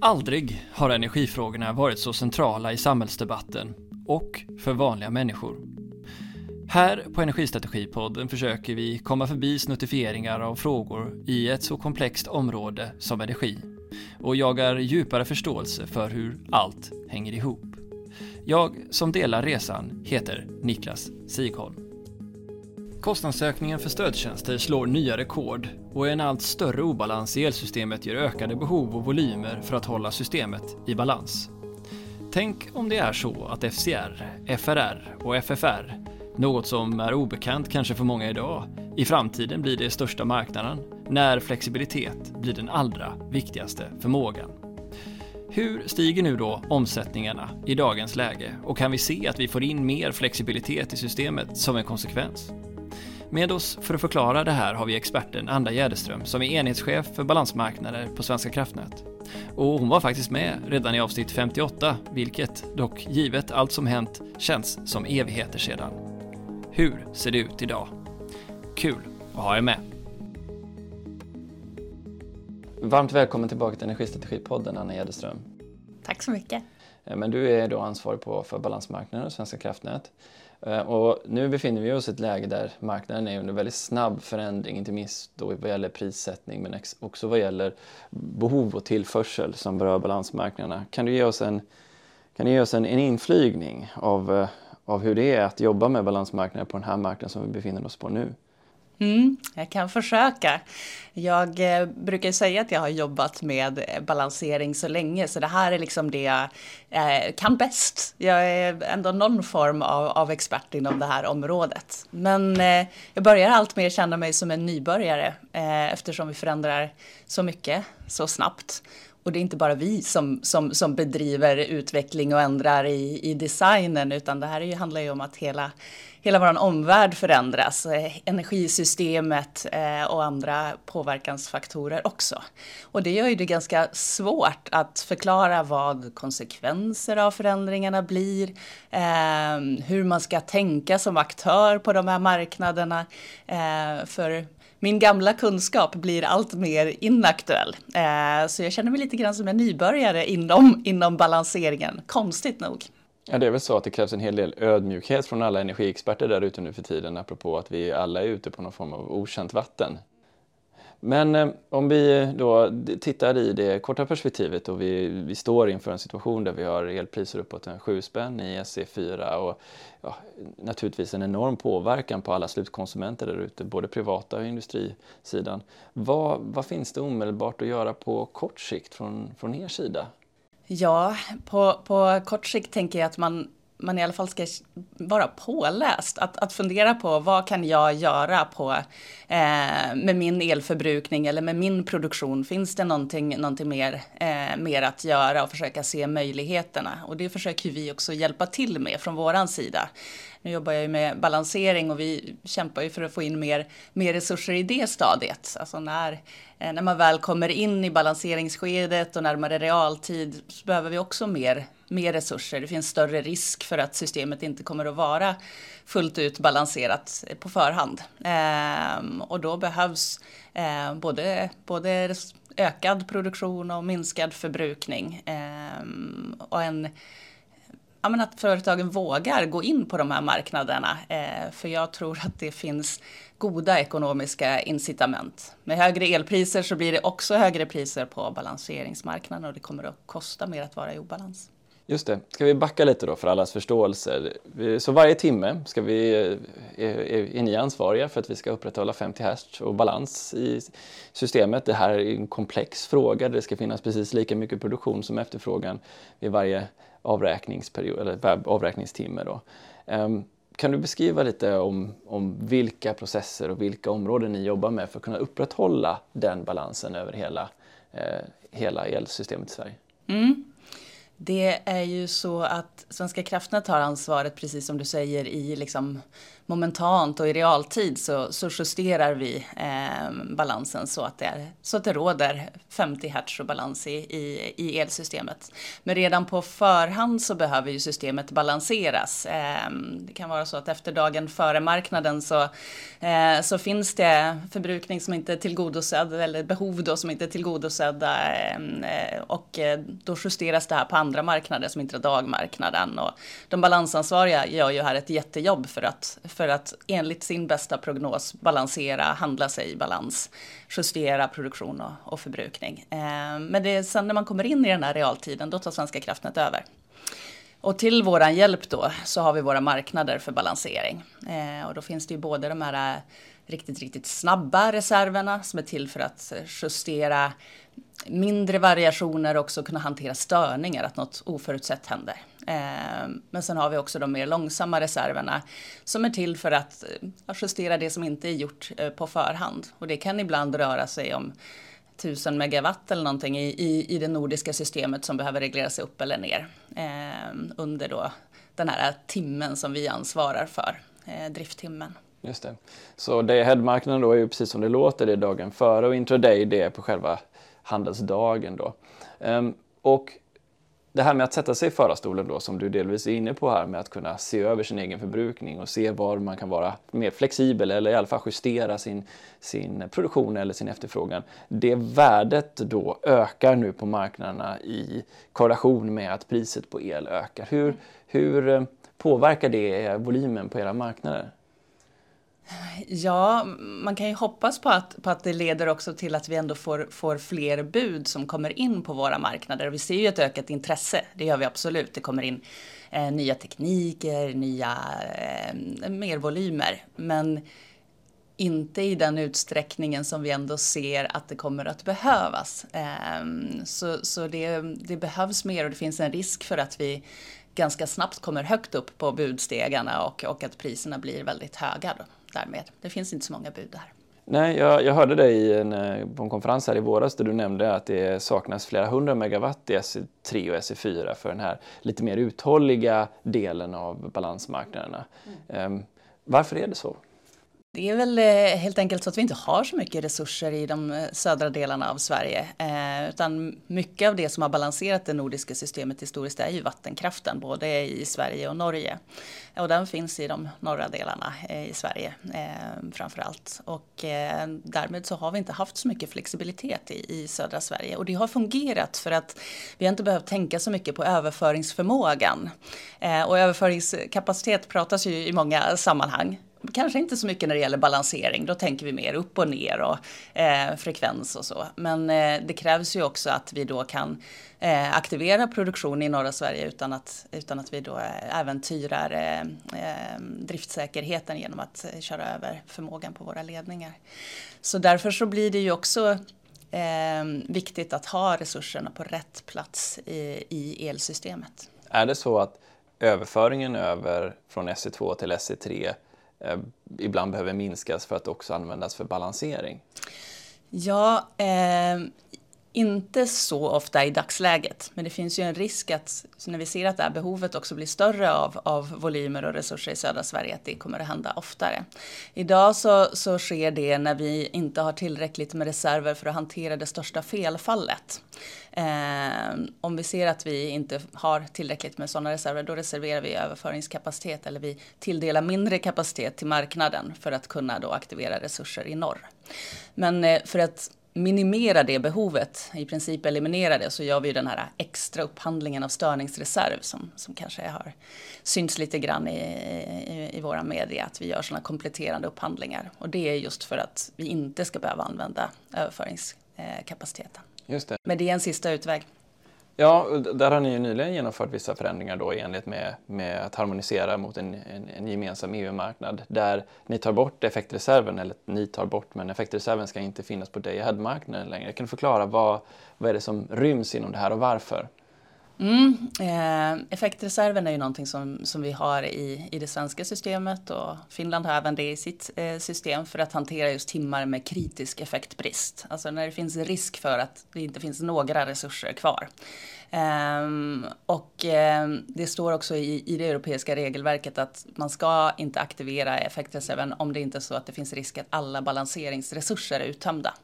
Aldrig har energifrågorna varit så centrala i samhällsdebatten och för vanliga människor. Här på Energistrategipodden försöker vi komma förbi snuttifieringar av frågor i ett så komplext område som energi och jagar djupare förståelse för hur allt hänger ihop. Jag som delar resan heter Niklas Sigholm. Kostnadsökningen för stödtjänster slår nya rekord och en allt större obalans i elsystemet ger ökade behov och volymer för att hålla systemet i balans. Tänk om det är så att FCR, FRR och FFR, något som är obekant kanske för många idag, i framtiden blir det största marknaden när flexibilitet blir den allra viktigaste förmågan. Hur stiger nu då omsättningarna i dagens läge och kan vi se att vi får in mer flexibilitet i systemet som en konsekvens? Med oss för att förklara det här har vi experten Anna Jäderström som är enhetschef för balansmarknader på Svenska Kraftnät. Och hon var faktiskt med redan i avsnitt 58, vilket dock givet allt som hänt känns som evigheter sedan. Hur ser det ut idag? Kul att ha er med! Varmt välkommen tillbaka till Energistrategipodden, Anna Jäderström. Tack så mycket. Men du är då ansvarig för balansmarknaden och Svenska Kraftnät. Och nu befinner vi oss i ett läge där marknaden är under väldigt snabb förändring, inte minst då vad gäller prissättning men också vad gäller behov och tillförsel som berör balansmarknaderna. Kan du ge oss en inflygning av hur det är att jobba med balansmarknaden på den här marknaden som vi befinner oss på nu? Jag kan försöka. Jag brukar säga att jag har jobbat med balansering så länge så det här är liksom det jag kan bäst. Jag är ändå någon form av expert inom det här området. Men jag börjar allt mer känna mig som en nybörjare eftersom vi förändrar så mycket så snabbt. Och det är inte bara vi som bedriver utveckling och ändrar i designen utan det här handlar ju om att hela vår omvärld förändras, energisystemet och andra påverkansfaktorer också. Och det gör ju det ganska svårt att förklara vad konsekvenser av förändringarna blir, hur man ska tänka som aktör på de här marknaderna. För min gamla kunskap blir allt mer inaktuell. Så jag känner mig lite grann som en nybörjare inom balanseringen, konstigt nog. Ja, det är väl så att det krävs en hel del ödmjukhet från alla energiexperter där ute nu för tiden apropå att vi alla är ute på någon form av okänt vatten. Men om vi då tittar i det korta perspektivet och vi står inför en situation där vi har elpriser uppåt en 7 spänn i SE4 och naturligtvis en enorm påverkan på alla slutkonsumenter där ute, både privata och industrisidan. Vad finns det omedelbart att göra på kort sikt från er sida? Ja, på kort sikt tänker jag att man i alla fall ska vara påläst. Att fundera på vad kan jag göra med min elförbrukning eller med min produktion. Finns det någonting mer att göra och försöka se möjligheterna? Och det försöker vi också hjälpa till med från våran sida. Nu jobbar jag ju med balansering och vi kämpar ju för att få in mer resurser i det stadiet. Alltså när man väl kommer in i balanseringsskedet och närmare realtid så behöver vi också mer resurser. Det finns större risk för att systemet inte kommer att vara fullt ut balanserat på förhand. Och då behövs både ökad produktion och minskad förbrukning. Och att företagen vågar gå in på de här marknaderna. För jag tror att det finns goda ekonomiska incitament. Med högre elpriser så blir det också högre priser på balanseringsmarknaden. Och det kommer att kosta mer att vara i obalans. Just det. Ska vi backa lite då för allas förståelse? Så varje timme är ni ansvariga för att vi ska upprätthålla 50 hertz och balans i systemet. Det här är en komplex fråga. Det ska finnas precis lika mycket produktion som efterfrågan vid varje avräkningsperiod, eller avräkningstimme då. Kan du beskriva lite om vilka processer och vilka områden ni jobbar med för att kunna upprätthålla den balansen över hela elsystemet i Sverige? Det är ju så att Svenska Kraftnät har ansvaret, precis som du säger, i liksom momentant och i realtid så justerar vi balansen så att det råder 50 Hz balans i elsystemet. Men redan på förhand så behöver ju systemet balanseras. Det kan vara så att efter dagen före marknaden så finns det förbrukning som inte är tillgodosedd eller behov då som inte är tillgodosedda, och då justeras det här på andra marknader som inte är dagmarknaden, och de balansansvariga gör ju här ett jättejobb för att enligt sin bästa prognos balansera, handla sig i balans, justera produktion och förbrukning. Men det är sen när man kommer in i den här realtiden, då tar Svenska Kraftnät över. Och till våran hjälp då så har vi våra marknader för balansering. Och då finns det ju både de här riktigt, riktigt snabba reserverna som är till för att justera mindre variationer och också kunna hantera störningar, att något oförutsett händer. Men sen har vi också de mer långsamma reserverna som är till för att justera det som inte är gjort på förhand. Och det kan ibland röra sig om 1000 megawatt eller någonting i det nordiska systemet som behöver regleras upp eller ner under då den här timmen som vi ansvarar för, drifttimmen. Just det. Så det headmarknaden då är ju precis som det låter, det är dagen före, och intraday det är på själva handelsdagen då. Och det här med att sätta sig i förarstolen då, som du delvis är inne på här, med att kunna se över sin egen förbrukning och se var man kan vara mer flexibel eller i alla fall justera sin produktion eller sin efterfrågan. Det värdet då ökar nu på marknaderna i korrelation med att priset på el ökar. Hur påverkar det volymen på era marknader? Ja, man kan ju hoppas på att det leder också till att vi ändå får fler bud som kommer in på våra marknader. Och vi ser ju ett ökat intresse, det gör vi absolut. Det kommer in nya tekniker, mer volymer. Men inte i den utsträckningen som vi ändå ser att det kommer att behövas. Så det behövs mer, och det finns en risk för att vi ganska snabbt kommer högt upp på budstegarna och att priserna blir väldigt höga då. Därmed. Det finns inte så många bud där. Nej, jag hörde dig på en konferens här i våras där du nämnde att det saknas flera 100 megawatt i SE3 och SE4 för den här lite mer uthålliga delen av balansmarknaderna. Varför är det så? Det är väl helt enkelt så att vi inte har så mycket resurser i de södra delarna av Sverige. Utan mycket av det som har balanserat det nordiska systemet historiskt är ju vattenkraften, både i Sverige och Norge. Och den finns i de norra delarna i Sverige framför allt. Och därmed så har vi inte haft så mycket flexibilitet i södra Sverige. Och det har fungerat för att vi har inte behövt tänka så mycket på överföringsförmågan. Och överföringskapacitet pratas ju i många sammanhang. Kanske inte så mycket när det gäller balansering, då tänker vi mer upp och ner och frekvens och så. Men det krävs ju också att vi då kan aktivera produktion i norra Sverige utan att vi då äventyrar driftsäkerheten genom att köra över förmågan på våra ledningar. Så därför så blir det ju också viktigt att ha resurserna på rätt plats i elsystemet. Är det så att överföringen från SE2 till SE3 ibland behöver minskas för att också användas för balansering? Ja, inte så ofta i dagsläget. Men det finns ju en risk att när vi ser att det här behovet också blir större av volymer och resurser i södra Sverige, att det kommer att hända oftare. Idag så sker det när vi inte har tillräckligt med reserver för att hantera det största felfallet. Om vi ser att vi inte har tillräckligt med sådana reserver, då reserverar vi överföringskapacitet eller vi tilldelar mindre kapacitet till marknaden för att kunna då aktivera resurser i norr. Men för att minimera det behovet, i princip eliminera det, så gör vi den här extra upphandlingen av störningsreserv som kanske har synts lite grann i våra media, att vi gör sådana kompletterande upphandlingar. Och det är just för att vi inte ska behöva använda överföringskapaciteten. Just det. Men det är en sista utväg. Ja, där har ni ju nyligen genomfört vissa förändringar då i enlighet med att harmonisera mot en gemensam EU-marknad där ni tar bort effektreserven, men effektreserven ska inte finnas på day-ahead-marknaden längre. Kan du förklara vad är det som ryms inom det här och varför? Effektreserven är ju någonting som vi har i det svenska systemet, och Finland har även det i sitt system för att hantera just timmar med kritisk effektbrist. Alltså när det finns risk för att det inte finns några resurser kvar. Det står också i det europeiska regelverket att man ska inte aktivera effektreserven om det inte är så att det finns risk att alla balanseringsresurser är uttömda.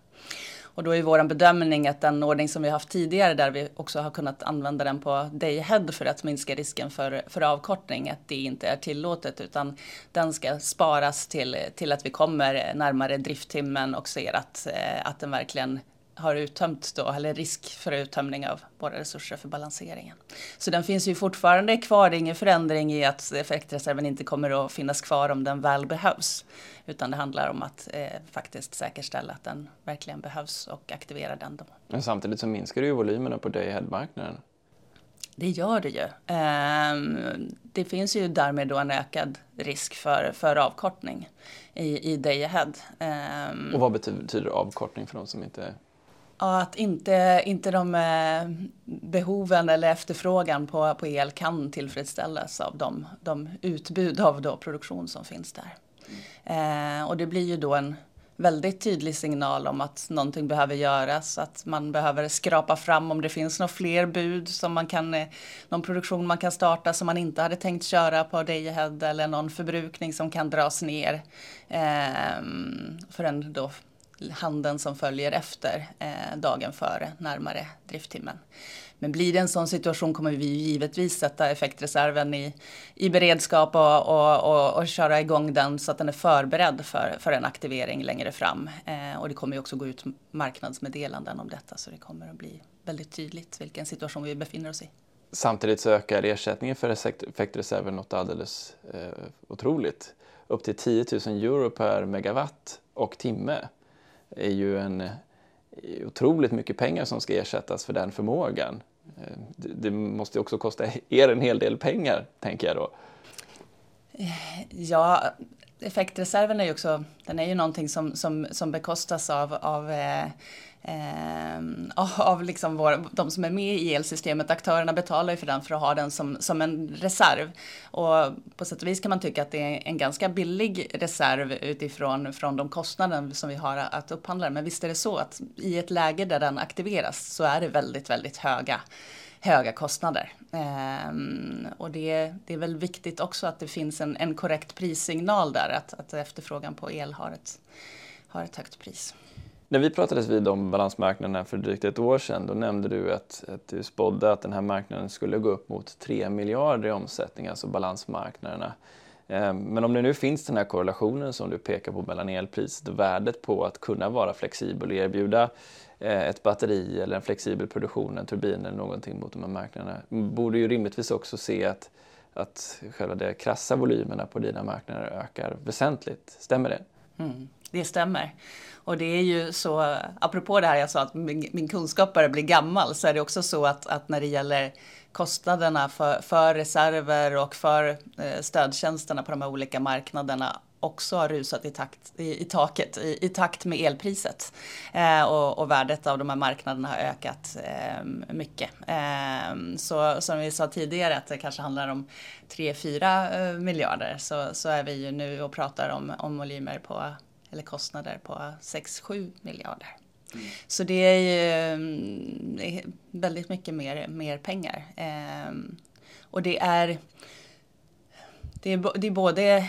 Och då är vår bedömning att den ordning som vi haft tidigare, där vi också har kunnat använda den på day-ahead för att minska risken för avkortning, att det inte är tillåtet, utan den ska sparas till att vi kommer närmare drifttimmen och ser att den verkligen har uttömt då, eller risk för uttömning av våra resurser för balanseringen. Så den finns ju fortfarande kvar, det är ingen förändring i att effektreserven inte kommer att finnas kvar om den väl behövs. Utan det handlar om att faktiskt säkerställa att den verkligen behövs och aktivera den då. Men samtidigt så minskar det ju volymerna på day-ahead-marknaden. Det gör det ju. Det finns ju därmed då en ökad risk för avkortning i day-ahead. Och vad betyder avkortning för de som inte... Ja, att inte de behoven eller efterfrågan på el kan tillfredsställas av de utbud av då produktion som finns där. Och det blir ju då en väldigt tydlig signal om att någonting behöver göras, att man behöver skrapa fram om det finns några fler bud som någon produktion man kan starta som man inte hade tänkt köra på day-ahead, eller någon förbrukning som kan dras ner för en då handeln som följer efter dagen före, närmare drifttimmen. Men blir det en sån situation kommer vi givetvis sätta effektreserven i beredskap och köra igång den så att den är förberedd för en aktivering längre fram. Och det kommer ju också gå ut marknadsmeddelanden om detta, så det kommer att bli väldigt tydligt vilken situation vi befinner oss i. Samtidigt så ökar ersättningen för effektreserven något alldeles otroligt. Upp till 10 000 euro per megawatt och timme. Är ju otroligt mycket pengar som ska ersättas för den förmågan. Det måste också kosta er en hel del pengar, tänker jag då. Ja, effektreserven är ju också, den är ju någonting som bekostas av liksom de som är med i elsystemet. Aktörerna betalar ju för den för att ha den som en reserv. Och på sätt och vis kan man tycka att det är en ganska billig reserv utifrån de kostnader som vi har att upphandla. Men visst är det så att i ett läge där den aktiveras så är det väldigt, väldigt höga kostnader. Och det är väl viktigt också att det finns en korrekt prissignal där, att efterfrågan på el har ett högt pris. När vi pratades vid om balansmarknaden för drygt ett år sedan, då nämnde du att du spådde att den här marknaden skulle gå upp mot 3 miljarder i omsättning, alltså balansmarknaderna. Men om det nu finns den här korrelationen som du pekar på mellan elpriset och värdet på att kunna vara flexibel och erbjuda ett batteri eller en flexibel produktion, en turbin eller någonting mot de här marknaderna, borde ju rimligtvis också se att själva de krassa volymerna på dina marknader ökar väsentligt. Stämmer det? Det stämmer. Och det är ju så, apropå det här jag sa att min kunskap börjar bli gammal, så är det också så att när det gäller kostnaderna för reserver och för stödtjänsterna på de här olika marknaderna också har rusat i takt med elpriset. Och värdet av de här marknaderna har ökat mycket. Så som vi sa tidigare att det kanske handlar om 3-4 miljarder, så är vi ju nu och pratar om volymer på, eller kostnader på 6-7 miljarder. Så det är ju väldigt mycket mer pengar. Och det är både,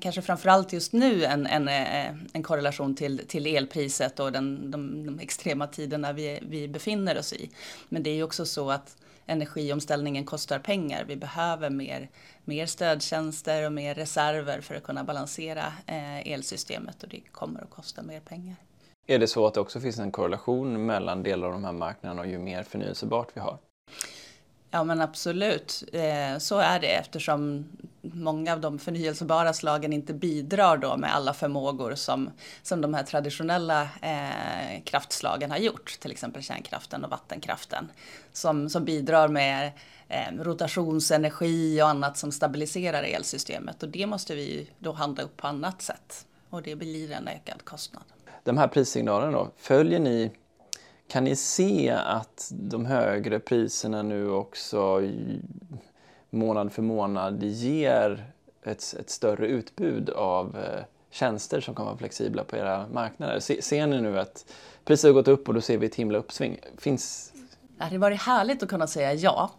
kanske framförallt just nu, en korrelation till elpriset och de extrema tiderna vi befinner oss i. Men det är ju också så att energiomställningen kostar pengar. Vi behöver mer stödtjänster och mer reserver för att kunna balansera elsystemet, och det kommer att kosta mer pengar. Är det så att det också finns en korrelation mellan delar av de här marknaderna och ju mer förnyelsebart vi har? Ja, men absolut. Så är det, eftersom många av de förnyelsebara slagen inte bidrar då med alla förmågor som de här traditionella kraftslagen har gjort. Till exempel kärnkraften och vattenkraften som bidrar med rotationsenergi och annat som stabiliserar elsystemet. Och det måste vi då handla upp på annat sätt, och det blir en ökad kostnad. De här prissignalen då, följer ni Kan ni se att de högre priserna nu också månad för månad ger ett större utbud av tjänster som kan vara flexibla på era marknader? Ser ni nu att priser har gått upp och då ser vi ett himla uppsving? Det hade varit härligt att kunna säga ja,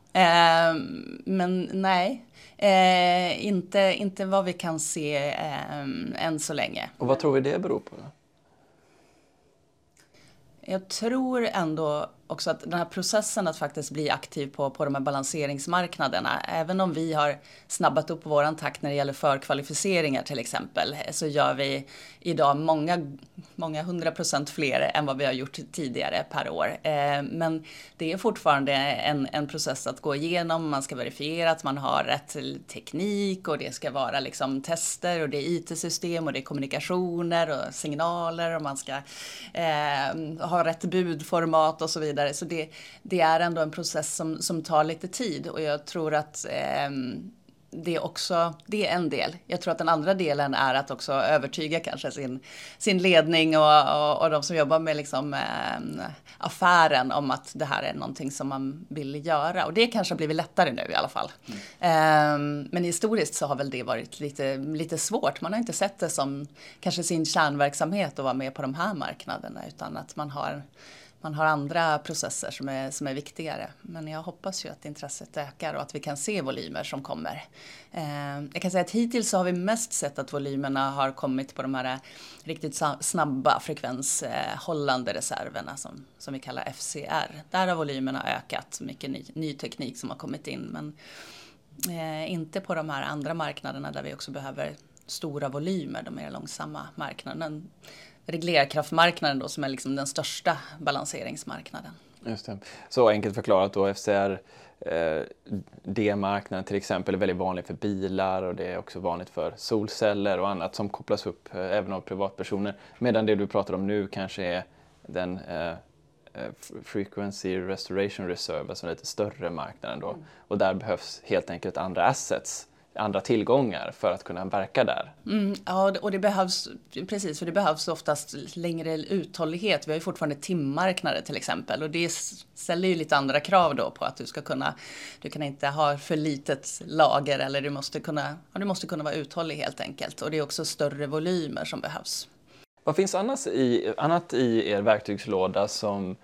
men nej, inte vad vi kan se än så länge. Och vad tror vi det beror på då? Jag tror ändå också att den här processen att faktiskt bli aktiv på de här balanseringsmarknaderna, även om vi har snabbat upp våran takt när det gäller förkvalificeringar till exempel, så gör vi idag många 100% fler än vad vi har gjort tidigare per år. Men det är fortfarande en process att gå igenom. Man ska verifiera att man har rätt teknik, och det ska vara liksom tester, och det är IT-system och det är kommunikationer och signaler, och man ska ha rätt budformat och så vidare. Så det är ändå en process som tar lite tid, och jag tror att det är en del. Jag tror att den andra delen är att också övertyga kanske sin ledning och de som jobbar med liksom, affären om att det här är någonting som man vill göra. Och det kanske har blivit lättare nu i alla fall. Men historiskt så har väl det varit lite svårt. Man har inte sett det som kanske sin kärnverksamhet att vara med på de här marknaderna, utan att man har andra processer som är viktigare. Men jag hoppas ju att intresset ökar och att vi kan se volymer som kommer. Jag kan säga att hittills så har vi mest sett att volymerna har kommit på de här riktigt snabba frekvenshållande reserverna som vi kallar FCR. Där har volymerna ökat, mycket ny teknik som har kommit in. Men inte på de här andra marknaderna där vi också behöver stora volymer, de mer långsamma marknaderna. Reglerkraftmarknaden då, som är liksom den största balanseringsmarknaden. Just det. Så enkelt förklarat då, FCR, D-marknaden till exempel är väldigt vanlig för bilar, och det är också vanligt för solceller och annat som kopplas upp även av privatpersoner. Medan det du pratar om nu kanske är den Frequency Restoration Reserve, alltså den lite större marknaden då. Mm. Och där behövs helt enkelt andra assets, andra tillgångar för att kunna verka där. Ja, och det behövs precis, för det behövs oftast längre uthållighet. Vi har ju fortfarande timmarknader till exempel, och det ställer ju lite andra krav då på att du kan inte ha för litet lager, eller du måste kunna vara uthållig helt enkelt, och det är också större volymer som behövs. Vad finns annat i er verktygslåda som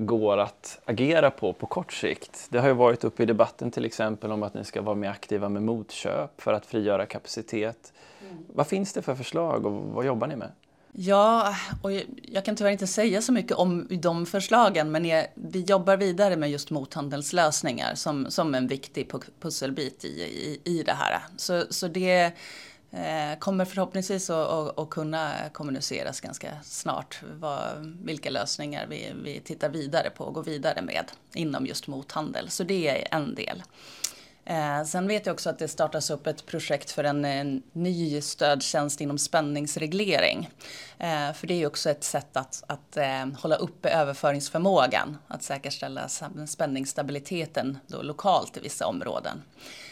går att agera på kort sikt? Det har ju varit uppe i debatten till exempel om att ni ska vara mer aktiva med motköp för att frigöra kapacitet. Vad finns det för förslag och vad jobbar ni med? Ja, och jag kan tyvärr inte säga så mycket om de förslagen, men vi jobbar vidare med just mothandelslösningar som en viktig pusselbit i det här. Så det kommer förhoppningsvis att kunna kommuniceras ganska snart vilka lösningar vi tittar vidare på och går vidare med inom just mothandel. Så det är en del. Sen vet jag också att det startas upp ett projekt för en ny stödtjänst inom spänningsreglering. För det är också ett sätt att hålla uppe överföringsförmågan, att säkerställa spänningsstabiliteten då lokalt i vissa områden.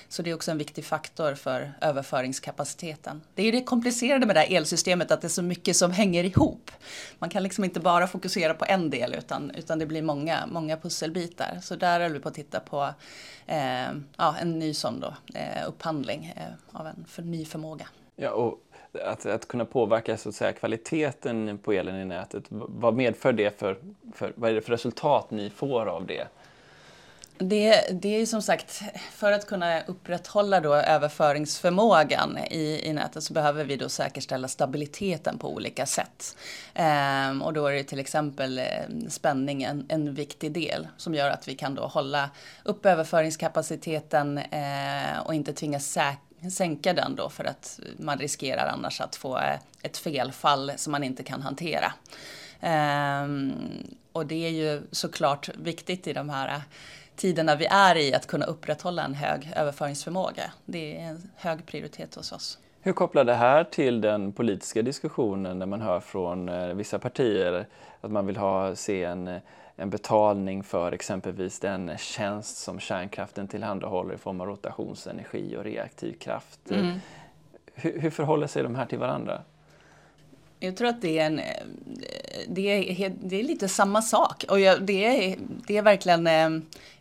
Så det är också en viktig faktor för överföringskapaciteten. Det är ju det komplicerade med det här elsystemet, att det är så mycket som hänger ihop. Man kan liksom inte bara fokusera på en del, utan det blir många pusselbitar. Så där håller vi på att titta på en ny sån upphandling av en ny förmåga. Ja, och att kunna påverka så att säga kvaliteten på elen i nätet, vad medför det för vad är det för resultat ni får av det? Det är ju som sagt, för att kunna upprätthålla då överföringsförmågan i nätet, så behöver vi då säkerställa stabiliteten på olika sätt. Och då är det till exempel spänning en viktig del som gör att vi kan då hålla upp överföringskapaciteten och inte tvingas sänka den då, för att man riskerar annars att få ett felfall som man inte kan hantera. Och det är ju såklart viktigt i de här tiderna vi är i att kunna upprätthålla en hög överföringsförmåga. Det är en hög prioritet hos oss. Hur kopplar det här till den politiska diskussionen när man hör från vissa partier att man vill se en betalning för exempelvis den tjänst som kärnkraften tillhandahåller i form av rotationsenergi och reaktiv kraft? Hur förhåller sig de här till varandra? Jag tror att det är det är lite samma sak. Och det är verkligen,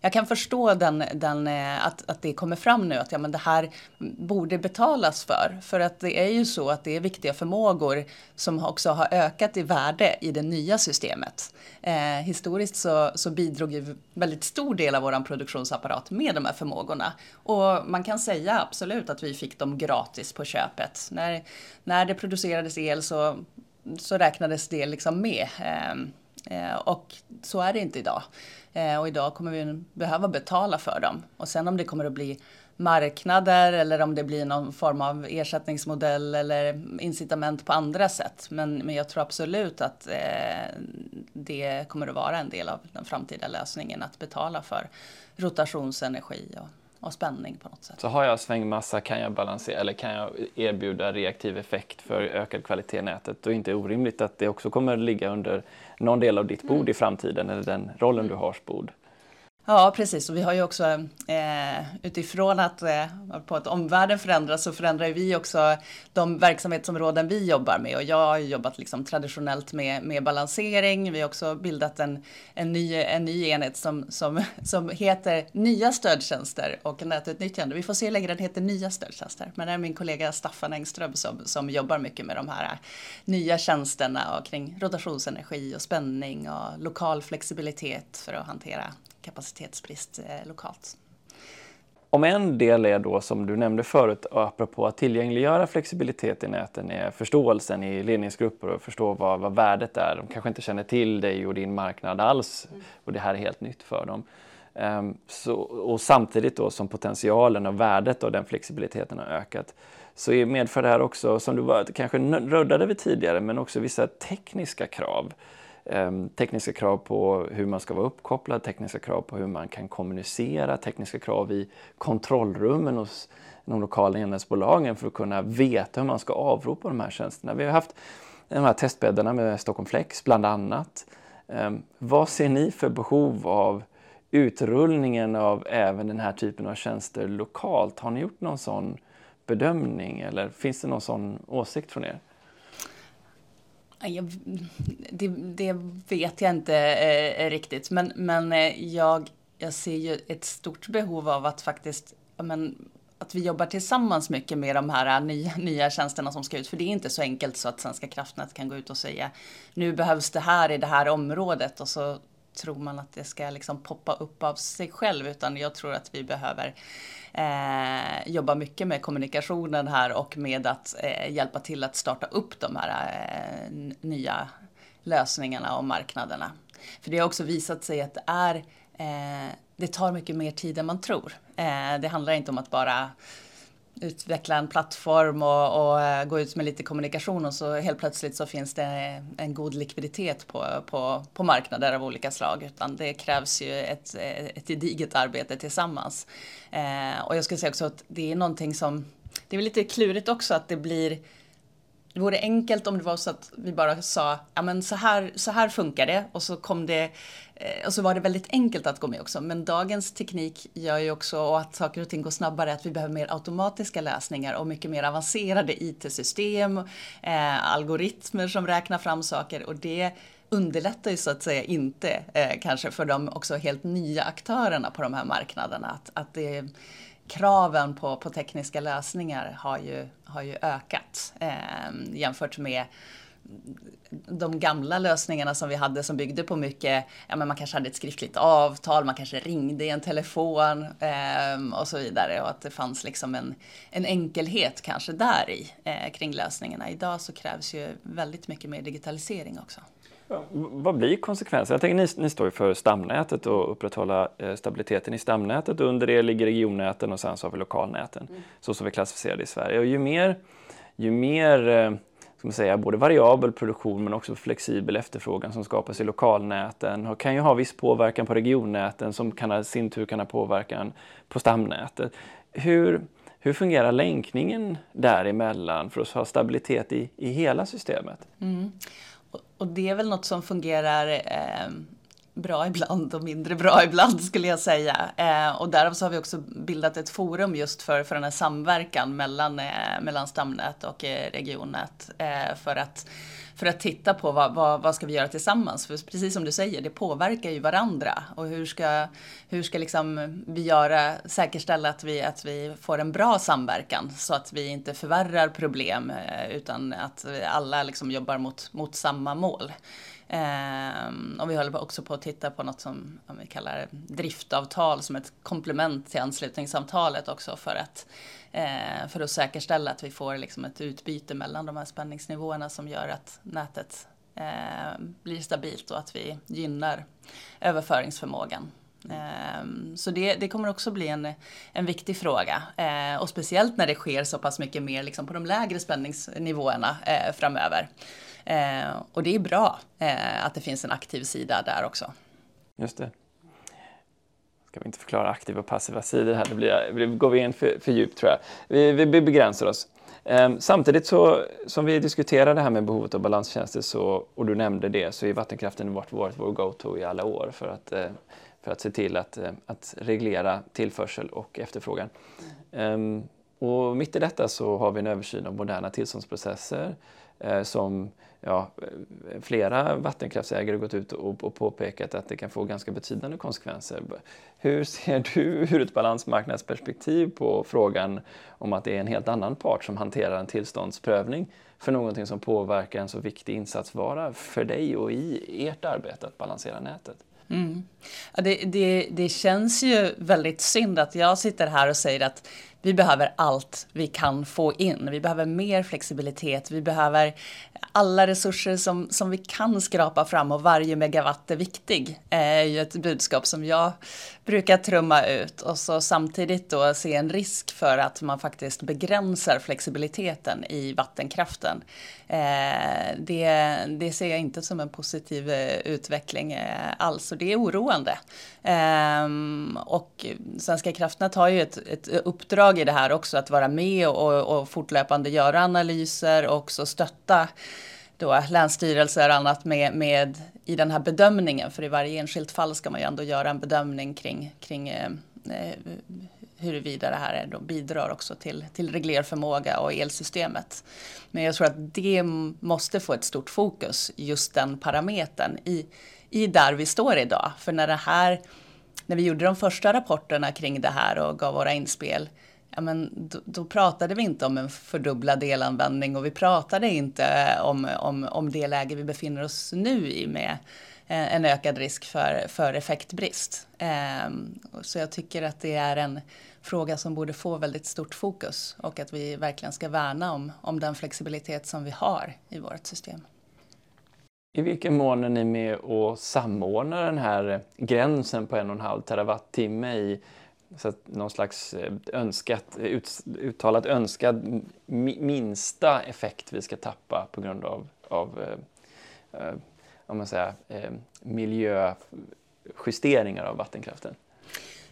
jag kan förstå att det kommer fram nu. Att ja, men det här borde betalas för. För att det är ju så att det är viktiga förmågor som också har ökat i värde i det nya systemet. Historiskt så bidrog ju väldigt stor del av vår produktionsapparat med de här förmågorna. Och man kan säga absolut att vi fick dem gratis på köpet. När det producerades el så räknades det liksom med. Och så är det inte idag. Och idag kommer vi behöva betala för dem. Och sen om det kommer att bli marknader eller om det blir någon form av ersättningsmodell eller incitament på andra sätt. Men jag tror absolut att det kommer att vara en del av den framtida lösningen att betala för rotationsenergi och spänning på något sätt. Så har jag svängmassa kan jag balansera eller kan jag erbjuda reaktiv effekt för ökad kvalitet i nätet, och inte orimligt att det också kommer ligga under någon del av ditt bord i framtiden eller den rollen du har bord. Ja, precis. Och vi har ju också utifrån att på att omvärlden förändras så förändrar vi också de verksamhetsområden vi jobbar med. Och jag har jobbat liksom traditionellt med balansering. Vi har också bildat en ny enhet som heter Nya stödtjänster och nätutnyttjande. Vi får se hur länge den heter Nya stödtjänster. Men det är min kollega Staffan Engström som jobbar mycket med de här nya tjänsterna och kring rotationsenergi och spänning och lokal flexibilitet för att hantera kapacitetsbrist lokalt. Om en del är då, som du nämnde förut, apropå att tillgängliggöra flexibilitet i näten är förståelsen i ledningsgrupper och förstå vad värdet är. De kanske inte känner till dig och din marknad alls och det här är helt nytt för dem. Och samtidigt då som potentialen och värdet av den flexibiliteten har ökat, så medför det här också, som du kanske röddade vid tidigare, men också vissa tekniska krav. Tekniska krav på hur man ska vara uppkopplad, tekniska krav på hur man kan kommunicera, tekniska krav i kontrollrummen hos de lokala enhetsbolagen för att kunna veta hur man ska avropa de här tjänsterna. Vi har haft de här testbäddarna med Stockholm Flex bland annat. Vad ser ni för behov av utrullningen av även den här typen av tjänster lokalt? Har ni gjort någon sån bedömning eller finns det någon sån åsikt från er? Det vet jag inte riktigt, men jag ser ju ett stort behov av att faktiskt att vi jobbar tillsammans mycket med de här nya tjänsterna som ska ut. För det är inte så enkelt så att Svenska Kraftnät kan gå ut och säga nu behövs det här i det här området och så tror man att det ska liksom poppa upp av sig själv, utan jag tror att vi behöver jobba mycket med kommunikationen här och med att hjälpa till att starta upp de här nya lösningarna och marknaderna. För det har också visat sig att det tar mycket mer tid än man tror. Det handlar inte om att bara utveckla en plattform och gå ut med lite kommunikation och så helt plötsligt så finns det en god likviditet på marknader av olika slag, utan det krävs ju ett gediget arbete tillsammans. Och jag skulle säga också att det är någonting som, det är lite klurigt också att det vore enkelt om det var så att vi bara sa ja, men så här funkar det och så kom det och så var det väldigt enkelt att gå med också. Men dagens teknik gör ju också, och att saker och ting går snabbare, att vi behöver mer automatiska lösningar och mycket mer avancerade IT-system, algoritmer som räknar fram saker, och det underlättar ju så att säga inte kanske för de också helt nya aktörerna på de här marknaderna att det kraven på tekniska lösningar har ju ökat jämfört med de gamla lösningarna som vi hade som byggde på mycket, ja, men man kanske hade ett skriftligt avtal, man kanske ringde i en telefon och så vidare, och att det fanns liksom en enkelhet kanske där i kring lösningarna. Idag så krävs ju väldigt mycket mer digitalisering också. Ja, vad blir konsekvensen? Jag tänker ni står ju för stamnätet och upprätthålla stabiliteten i stamnätet, och under det ligger regionnäten och sen så har vi lokalnäten, så som vi klassificerar det i Sverige. Och ju mer ska man säga, både variabel produktion men också flexibel efterfrågan som skapas i lokalnäten och kan ju ha viss påverkan på regionnäten som i sin tur kan ha påverkan på stamnätet. Hur fungerar länkningen däremellan för att ha stabilitet i hela systemet? Och det är väl något som fungerar bra ibland och mindre bra ibland skulle jag säga. Och därav så har vi också bildat ett forum just för den här samverkan mellan stamnät och regionnät för att titta på vad ska vi göra tillsammans. För precis som du säger, det påverkar ju varandra. Och hur ska liksom vi säkerställa att vi får en bra samverkan så att vi inte förvärrar problem utan att alla liksom jobbar mot samma mål. Och vi håller också på att titta på något som vi kallar driftavtal som ett komplement till anslutningsavtalet också för att säkerställa att vi får liksom ett utbyte mellan de här spänningsnivåerna som gör att nätet blir stabilt och att vi gynnar överföringsförmågan. Så det kommer också bli en viktig fråga och speciellt när det sker så pass mycket mer liksom på de lägre spänningsnivåerna framöver. Och det är bra att det finns en aktiv sida där också. Just det. Ska vi inte förklara aktiva och passiva sidor här? Går vi in för djupt tror jag. Vi begränsar oss. Samtidigt så, som vi diskuterar det här med behovet av balanstjänster så, och du nämnde det, så är vattenkraften varit vår go-to i alla år för att se till att reglera tillförsel och efterfrågan. Och mitt i detta så har vi en översyn av moderna tillståndsprocesser som flera vattenkraftsägare gått ut och påpekat att det kan få ganska betydande konsekvenser. Hur ser du ur ett balansmarknadsperspektiv på frågan om att det är en helt annan part som hanterar en tillståndsprövning för någonting som påverkar en så viktig insatsvara för dig och i ert arbete att balansera nätet? Mm. Ja, det känns ju väldigt synd att jag sitter här och säger att vi behöver allt vi kan få in. Vi behöver mer flexibilitet. Vi behöver alla resurser som vi kan skrapa fram och varje megawatt är viktig. Det är ju ett budskap som jag brukar trumma ut. Och så samtidigt då se en risk för att man faktiskt begränsar flexibiliteten i vattenkraften. Det ser jag inte som en positiv utveckling alls och det är oroande. Och Svenska Kraftnät har ju ett uppdrag i det här också att vara med och fortlöpande göra analyser och också stötta då länsstyrelser och annat med i den här bedömningen. För i varje enskilt fall ska man ju ändå göra en bedömning kring huruvida det här då bidrar också till reglerförmåga och elsystemet. Men jag tror att det måste få ett stort fokus, just den parametern i där vi står idag. För när vi gjorde de första rapporterna kring det här och gav våra inspel, ja, men då pratade vi inte om en fördubblad elanvändning och vi pratade inte om det läge vi befinner oss nu i med en ökad risk för effektbrist. Så jag tycker att det är en fråga som borde få väldigt stort fokus och att vi verkligen ska värna om den flexibilitet som vi har i vårt system. I vilken mån är ni med och samordnar den här gränsen på 1,5 terawattimme i så att någon slags önskad minsta effekt vi ska tappa på grund av om man säger, miljöjusteringar av vattenkraften?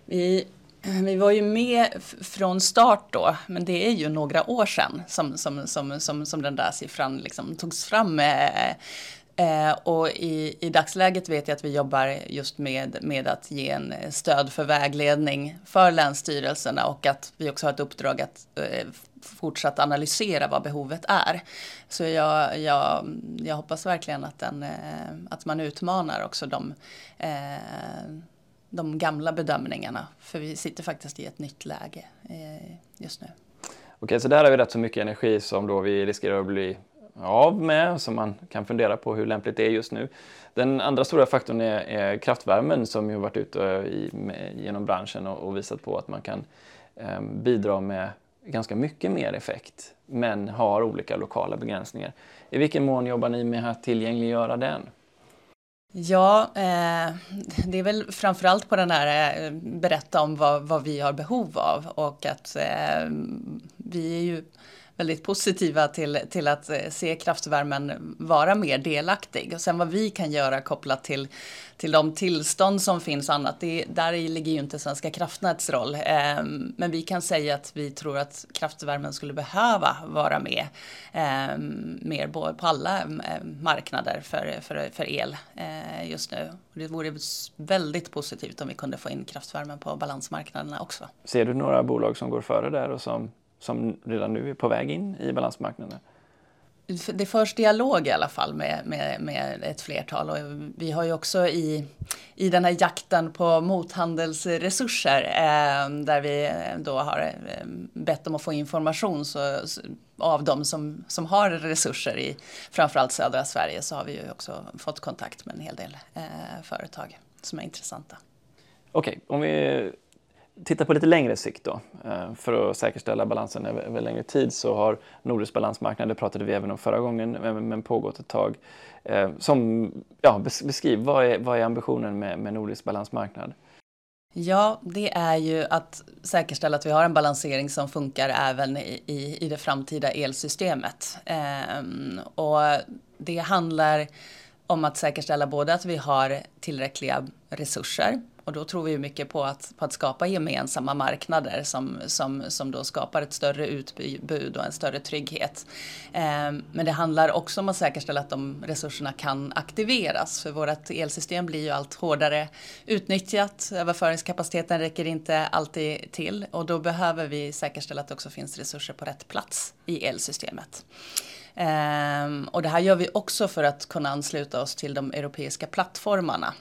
Vi var ju med från start då, men det är ju några år sedan som den där siffran liksom togs fram med. Och i dagsläget vet jag att vi jobbar just med att ge en stöd för vägledning för länsstyrelserna och att vi också har ett uppdrag att fortsatt analysera vad behovet är. Så jag hoppas verkligen att man utmanar också de gamla bedömningarna, för vi sitter faktiskt i ett nytt läge just nu. Okej, så där har vi rätt så mycket energi som då vi riskerar att bli av med, som man kan fundera på hur lämpligt det är just nu. Den andra stora faktorn är kraftvärmen som ju varit ute genom branschen och visat på att man kan bidra med ganska mycket mer effekt men har olika lokala begränsningar. I vilken mån jobbar ni med att tillgängliggöra den? Ja, det är väl framförallt på den här berätta om vad vi har behov av och att vi är ju väldigt positiva till att se kraftvärmen vara mer delaktig. Och sen vad vi kan göra kopplat till de tillstånd som finns och annat, där ligger ju inte Svenska Kraftnäts roll. Men vi kan säga att vi tror att kraftvärmen skulle behöva vara med mer på alla marknader för el just nu. Det vore väldigt positivt om vi kunde få in kraftvärmen på balansmarknaderna också. Ser du några bolag som går före där och som redan nu är på väg in i balansmarknaden? Det förs dialog i alla fall med ett flertal, och vi har ju också i den här jakten på mothandelsresurser där vi då har bett om att få information av de som har resurser i framförallt södra Sverige, så har vi ju också fått kontakt med en hel del företag som är intressanta. Okej, om vi tittar på lite längre sikt då, för att säkerställa balansen över längre tid, så har Nordisk balansmarknad, det pratade vi även om förra gången, men pågått ett tag. Beskriv, vad är ambitionen med Nordisk balansmarknad? Ja, det är ju att säkerställa att vi har en balansering som funkar även i det framtida elsystemet. Och det handlar om att säkerställa både att vi har tillräckliga resurser. Och då tror vi mycket på att skapa gemensamma marknader som då skapar ett större utbud och en större trygghet. Men det handlar också om att säkerställa att de resurserna kan aktiveras. För vårt elsystem blir ju allt hårdare utnyttjat. Överföringskapaciteten räcker inte alltid till. Och då behöver vi säkerställa att det också finns resurser på rätt plats i elsystemet. Och det här gör vi också för att kunna ansluta oss till de europeiska plattformarna.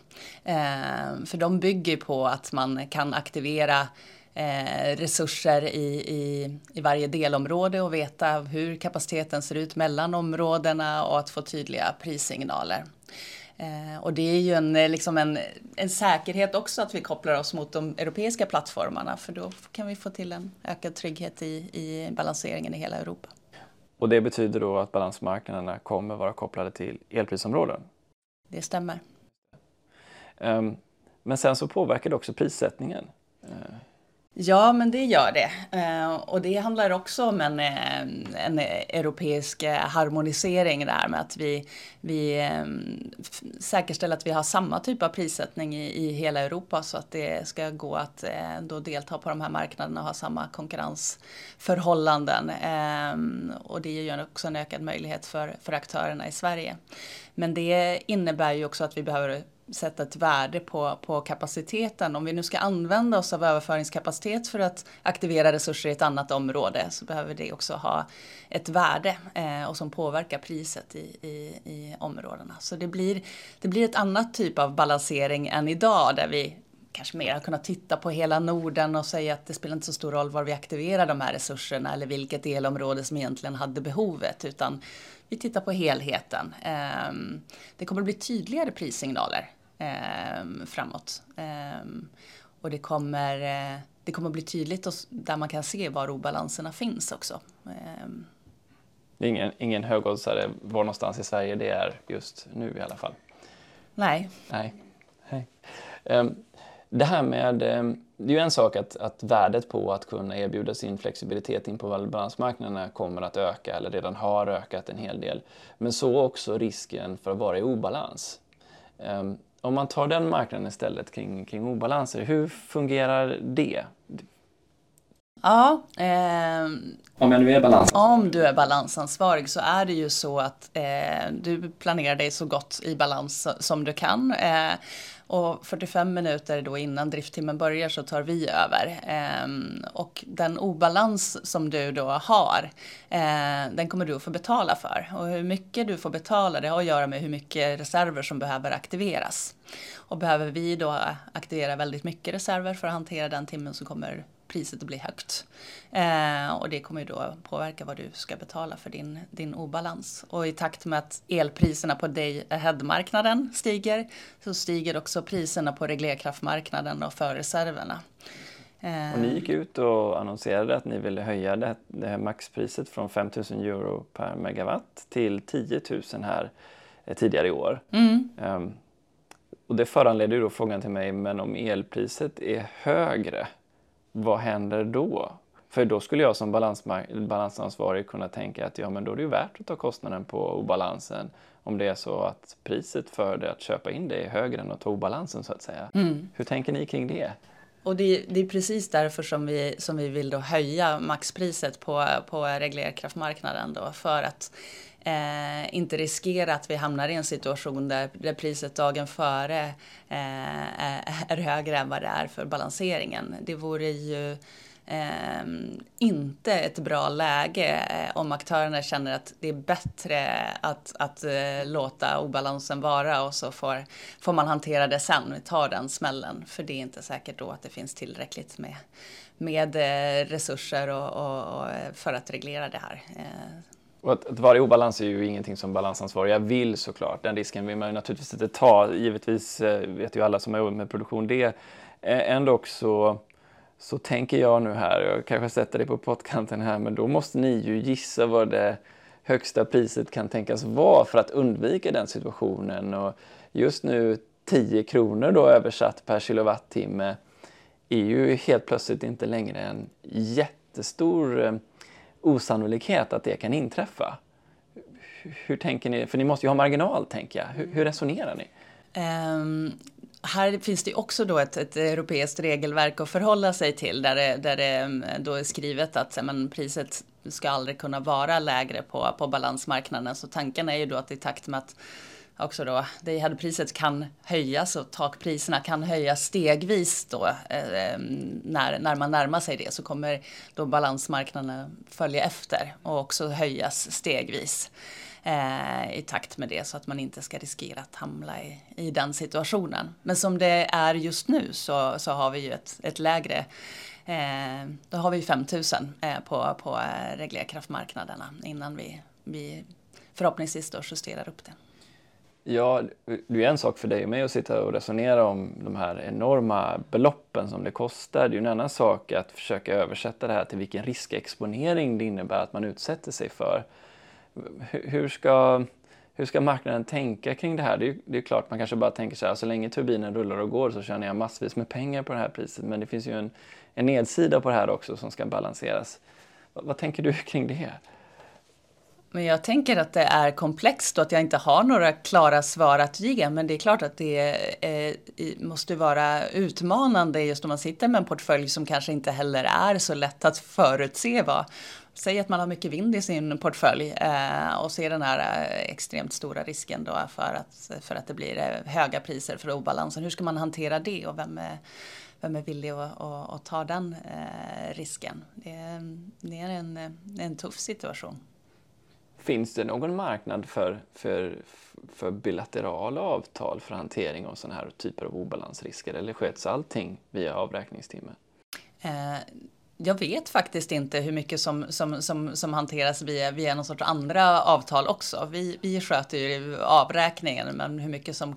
För de bygger på att man kan aktivera resurser i varje delområde och veta hur kapaciteten ser ut mellan områdena och att få tydliga prissignaler. Och det är ju en säkerhet också att vi kopplar oss mot de europeiska plattformarna, för då kan vi få till en ökad trygghet i balanseringen i hela Europa. Och det betyder då att balansmarknaderna kommer vara kopplade till elprisområden? Det stämmer. Men sen så påverkar det också prissättningen. Ja, men det gör det. Och det handlar också om en europeisk harmonisering där, med att vi säkerställer att vi har samma typ av prissättning i hela Europa, så att det ska gå att då delta på de här marknaderna och ha samma konkurrensförhållanden. Och det ger också en ökad möjlighet för aktörerna i Sverige. Men det innebär ju också att vi behöver sätta ett värde på kapaciteten. Om vi nu ska använda oss av överföringskapacitet för att aktivera resurser i ett annat område, så behöver det också ha ett värde och som påverkar priset i områdena. Så det blir ett annat typ av balansering än idag, där vi kanske mer har kunnat titta på hela Norden och säga att det spelar inte så stor roll var vi aktiverar de här resurserna eller vilket elområde som egentligen hade behovet, utan vi tittar på helheten. Det kommer att bli tydligare prissignaler framåt. Och det kommer att bli tydligt där man kan se var obalanserna finns också. Det är ingen högoddsare var någonstans i Sverige det är just nu i alla fall. Nej. Hej. Det här med, det är ju en sak att värdet på att kunna erbjuda sin flexibilitet in på balansmarknaderna kommer att öka, eller redan har ökat en hel del. Men så också risken för att vara i obalans. Om man tar den marknaden istället kring obalanser, hur fungerar det? Ja, om jag nu är balansansvarig. Om du är balansansvarig så är det ju så att du planerar dig så gott i balans som du kan. Och 45 minuter då innan drifttimmen börjar så tar vi över. Och den obalans som du då har, den kommer du att få betala för. Och hur mycket du får betala, det har att göra med hur mycket reserver som behöver aktiveras. Och behöver vi då aktivera väldigt mycket reserver för att hantera den timmen, så kommer priset att bli högt. Och det kommer ju då påverka vad du ska betala för din obalans. Och i takt med att elpriserna på day-ahead-marknaden stiger, så stiger också priserna på reglerkraftmarknaden och för reserverna. Och ni gick ut och annonserade att ni ville höja det här maxpriset från 5 000 euro per megawatt till 10 000 här tidigare i år. Och det föranledde ju då frågan till mig, men om elpriset är högre, vad händer då? För då skulle jag som balansansvarig kunna tänka att ja, men då är det ju värt att ta kostnaden på obalansen. Om det är så att priset för det att köpa in det är högre än att ta obalansen så att säga. Mm. Hur tänker ni kring det? Och det är precis därför som vi vill då höja maxpriset på reglerkraftmarknaden då, för att inte riskera att vi hamnar i en situation där priset dagen före är högre än vad det är för balanseringen. Det vore ju inte ett bra läge om aktörerna känner att det är bättre att låta obalansen vara och så får man hantera det sen, vi tar den smällen, för det är inte säkert då att det finns tillräckligt med resurser och för att reglera det här. Och att vara i obalans är ju ingenting som balansansvariga vill såklart. Den risken vill man ju naturligtvis inte ta. Givetvis vet ju alla som är med produktion det. Ändå också så tänker jag nu här, jag kanske sätter det på pottkanten här, men då måste ni ju gissa vad det högsta priset kan tänkas vara för att undvika den situationen. Och just nu 10 kronor då översatt per kilowattimme är ju helt plötsligt inte längre en jättestor osannolikhet att det kan inträffa. Hur tänker ni? För ni måste ju ha marginal, tänker jag. Hur resonerar ni? Här finns det också då ett europeiskt regelverk att förhålla sig till där det då är skrivet att men, priset ska aldrig kunna vara lägre på balansmarknaden. Så tanken är ju då att i takt med att också då det här priset kan höjas och takpriserna kan höjas stegvis då när man närmar sig det, så kommer då balansmarknaden följa efter och också höjas stegvis i takt med det, så att man inte ska riskera att hamna i den situationen. Men som det är just nu så har vi ju ett lägre, då har vi 5000 på reglerkraftmarknaderna innan vi förhoppningsvis då justerar upp det. Ja, det är en sak för dig och mig att sitta och resonera om de här enorma beloppen som det kostar. Det är ju en annan sak att försöka översätta det här till vilken riskexponering det innebär att man utsätter sig för. Hur ska marknaden tänka kring det här? Det är klart, man kanske bara tänker så här, så länge turbinen rullar och går så tjänar jag massvis med pengar på det här priset. Men det finns ju en nedsida på det här också som ska balanseras. Vad tänker du kring det här? Men jag tänker att det är komplext och att jag inte har några klara svar att ge. Men det är klart att det måste vara utmanande just om man sitter med en portfölj som kanske inte heller är så lätt att förutse vad. Säg att man har mycket vind i sin portfölj och ser den här extremt stora risken då för att det blir höga priser för obalansen. Hur ska man hantera det och vem är villig att ta den risken? Det är en tuff situation. Finns det någon marknad för bilaterala avtal för hantering av sådana här typer av obalansrisker, eller sköts allting via avräkningstimmen? Jag vet faktiskt inte hur mycket som hanteras via någon sorts andra avtal också. Vi sköter ju avräkningen, men hur mycket som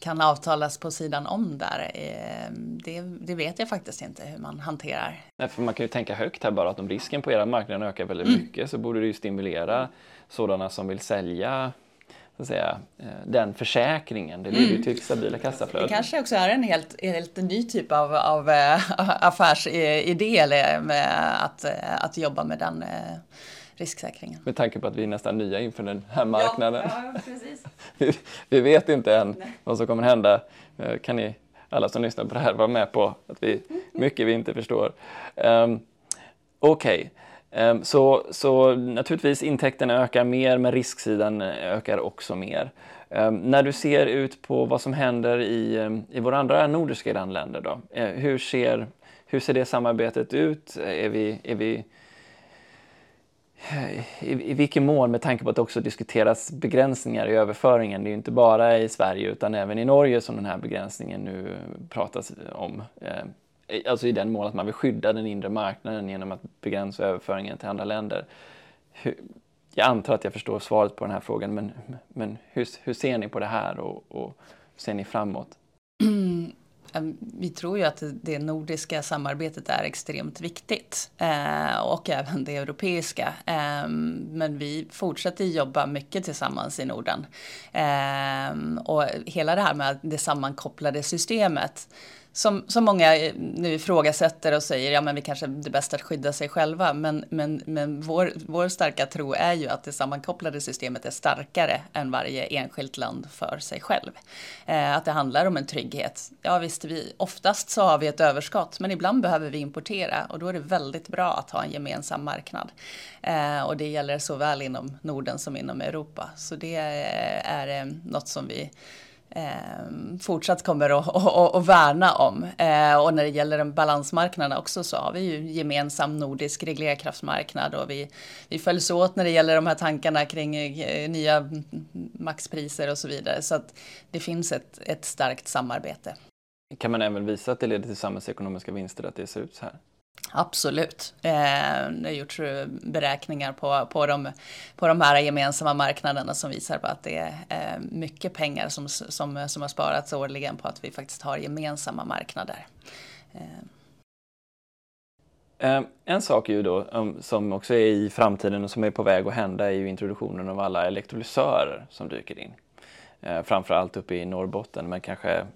kan avtalas på sidan om där, det vet jag faktiskt inte hur man hanterar. Nej, för man kan ju tänka högt här bara, att om risken på era marknaden ökar väldigt mycket så borde det ju stimulera sådana som vill sälja så att säga, den försäkringen. Det leder ju till stabila kassaflöden. Det kanske också är en helt ny typ av affärsidé att jobba med den risksäkringen. Med tanke på att vi är nästan nya inför den här marknaden. Ja, precis. vi vet inte än vad som kommer hända. Kan ni alla som lyssnar på det här vara med på att mycket vi inte förstår. Okej. Så naturligtvis intäkterna ökar mer, men risksidan ökar också mer. När du ser ut på vad som händer i våra andra nordiska grannländer då. Hur ser det samarbetet ut? I vilken mån, med tanke på att det också diskuteras begränsningar i överföringen, det är ju inte bara i Sverige utan även i Norge som den här begränsningen nu pratas om. Alltså i den mån att man vill skydda den inre marknaden genom att begränsa överföringen till andra länder. Jag antar att jag förstår svaret på den här frågan, men hur ser ni på det här och ser ni framåt? Vi tror ju att det nordiska samarbetet är extremt viktigt och även det europeiska. Men vi fortsätter jobba mycket tillsammans i Norden. Och hela det här med det sammankopplade systemet som många nu ifrågasätter och säger, ja men vi kanske det bästa att skydda sig själva, men vår starka tro är ju att det sammankopplade systemet är starkare än varje enskilt land för sig själv. Att det handlar om en trygghet. Ja visst, oftast så har vi ett överskott, men ibland behöver vi importera och då är det väldigt bra att ha en gemensam marknad. Och det gäller såväl inom Norden som inom Europa. Så det är något som vi fortsatt kommer att värna om. Och när det gäller den balansmarknaden också, så har vi ju gemensam nordisk reglerkraftsmarknad, och vi följs åt när det gäller de här tankarna kring nya maxpriser och så vidare. Så att det finns ett starkt samarbete. Kan man även visa att det leder till samhällsekonomiska vinster att det ser ut så här? Absolut. Det har gjorts beräkningar på de här gemensamma marknaderna som visar på att det är mycket pengar som har sparats årligen på att vi faktiskt har gemensamma marknader. En sak är ju då, som också är i framtiden och som är på väg att hända, är ju introduktionen av alla elektrolysörer som dyker in. Framförallt uppe i Norrbotten, men kanske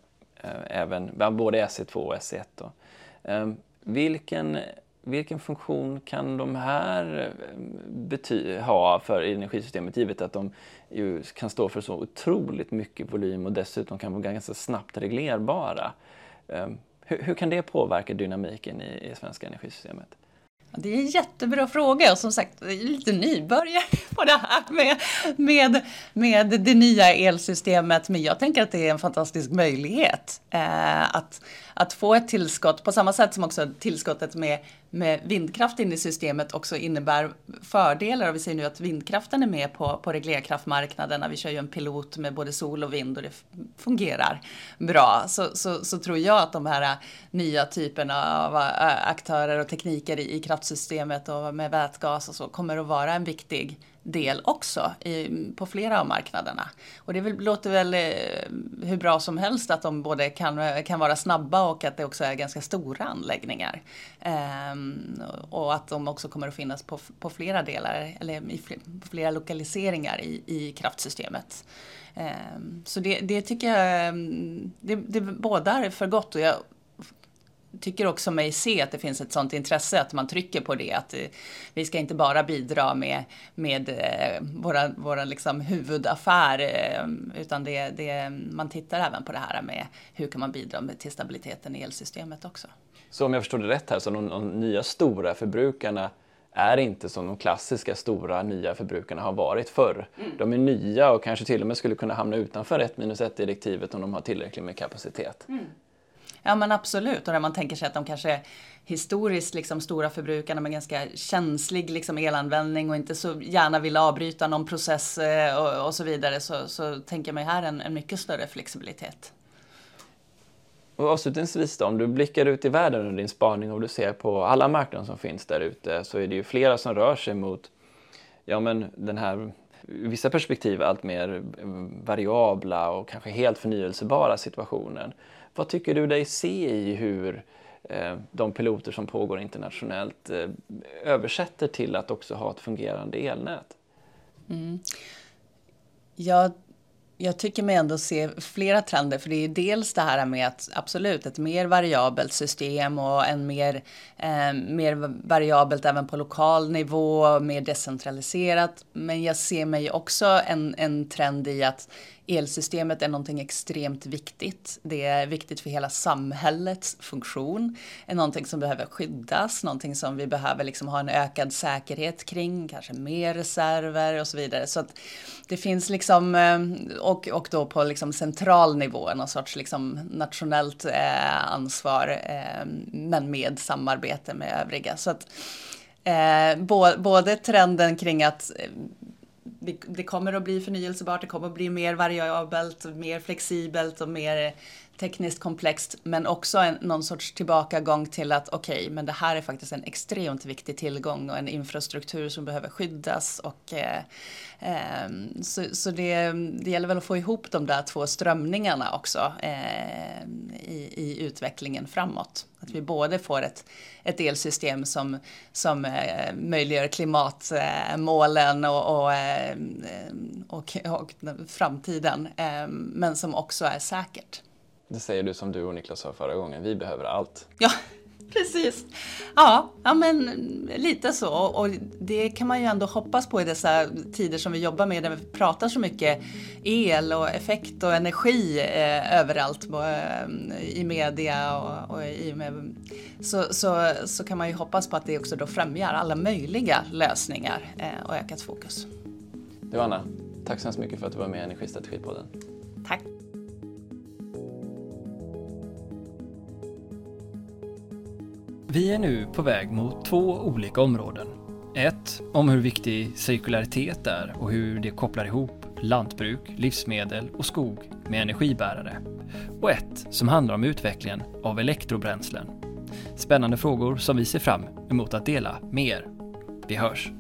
även både SE2 och SE1 då. Vilken funktion kan de här ha för energisystemet, givet att de ju kan stå för så otroligt mycket volym och dessutom kan vara ganska snabbt reglerbara? Hur kan det påverka dynamiken i svenska energisystemet? Det är en jättebra fråga, och som sagt, jag är lite nybörjare på det här med det nya elsystemet. Men jag tänker att det är en fantastisk möjlighet att få ett tillskott, på samma sätt som också tillskottet med vindkraft in i systemet också innebär fördelar. Och vi ser nu att vindkraften är med på reglerkraftmarknaderna. Vi kör ju en pilot med både sol och vind, och det fungerar bra. Så tror jag att de här nya typerna av aktörer och tekniker i kraftsystemet och med vätgas och så kommer att vara en viktig del också på flera av marknaderna. Och det låter väl hur bra som helst att de både kan vara snabba och att det också är ganska stora anläggningar. Och att de också kommer att finnas på flera delar, eller på flera lokaliseringar i kraftsystemet. Så det tycker jag, det bådar för gott, och jag tycker också mig se att det finns ett sådant intresse att man trycker på det, att vi ska inte bara bidra med våra liksom huvudaffär, utan man tittar även på det här med hur kan man bidra till stabiliteten i elsystemet också. Så om jag förstår det rätt här, så de nya stora förbrukarna är inte som de klassiska stora nya förbrukarna har varit förr. De är nya och kanske till och med skulle kunna hamna utanför 1-1-direktivet om de har tillräckligt med kapacitet. Ja men absolut, och när man tänker sig att de kanske historiskt liksom stora förbrukarna med ganska känslig liksom elanvändning och inte så gärna vill avbryta någon process och så vidare, så tänker man här en mycket större flexibilitet. Och avslutningsvis då, om du blickar ut i världen under din spaning och du ser på alla marknader som finns där ute, så är det ju flera som rör sig mot den här, i vissa perspektiv allt mer variabla och kanske helt förnyelsebara situationen. Vad tycker du dig se i hur de piloter som pågår internationellt översätter till att också ha ett fungerande elnät? Jag tycker mig ändå se flera trender, för det är dels det här med att absolut ett mer variabelt system och en mer variabelt även på lokal nivå, mer decentraliserat. Men jag ser mig också en trend i att elsystemet är någonting extremt viktigt. Det är viktigt för hela samhällets funktion. Det är någonting som behöver skyddas, någonting som vi behöver liksom ha en ökad säkerhet kring, kanske mer reserver och så vidare. Så att det finns liksom, och då på liksom central nivå, någon sorts liksom nationellt ansvar, men med samarbete med övriga. Så att både trenden kring att det kommer att bli förnyelsebart, det kommer att bli mer variabelt, mer flexibelt och mer tekniskt komplext. Men också någon sorts tillbakagång till att okej, men det här är faktiskt en extremt viktig tillgång och en infrastruktur som behöver skyddas. Och, så det gäller väl att få ihop de där två strömningarna också i utvecklingen framåt. Att vi både får ett elsystem som möjliggör klimatmålen och framtiden, men som också är säkert. Det säger du som du och Niklas sa förra gången, vi behöver allt. Ja, precis. Ja, men lite så. Och det kan man ju ändå hoppas på i dessa tider som vi jobbar med, där vi pratar så mycket el och effekt och energi överallt i media och i med. Så kan man ju hoppas på att det också då främjar alla möjliga lösningar och ökat fokus. Du Anna, tack så mycket för att du var med i Energistrategipodden. Tack. Vi är nu på väg mot 2 olika områden. Ett om hur viktig cirkularitet är och hur det kopplar ihop lantbruk, livsmedel och skog med energibärare. Och ett som handlar om utvecklingen av elektrobränslen. Spännande frågor som vi ser fram emot att dela med er. Vi hörs!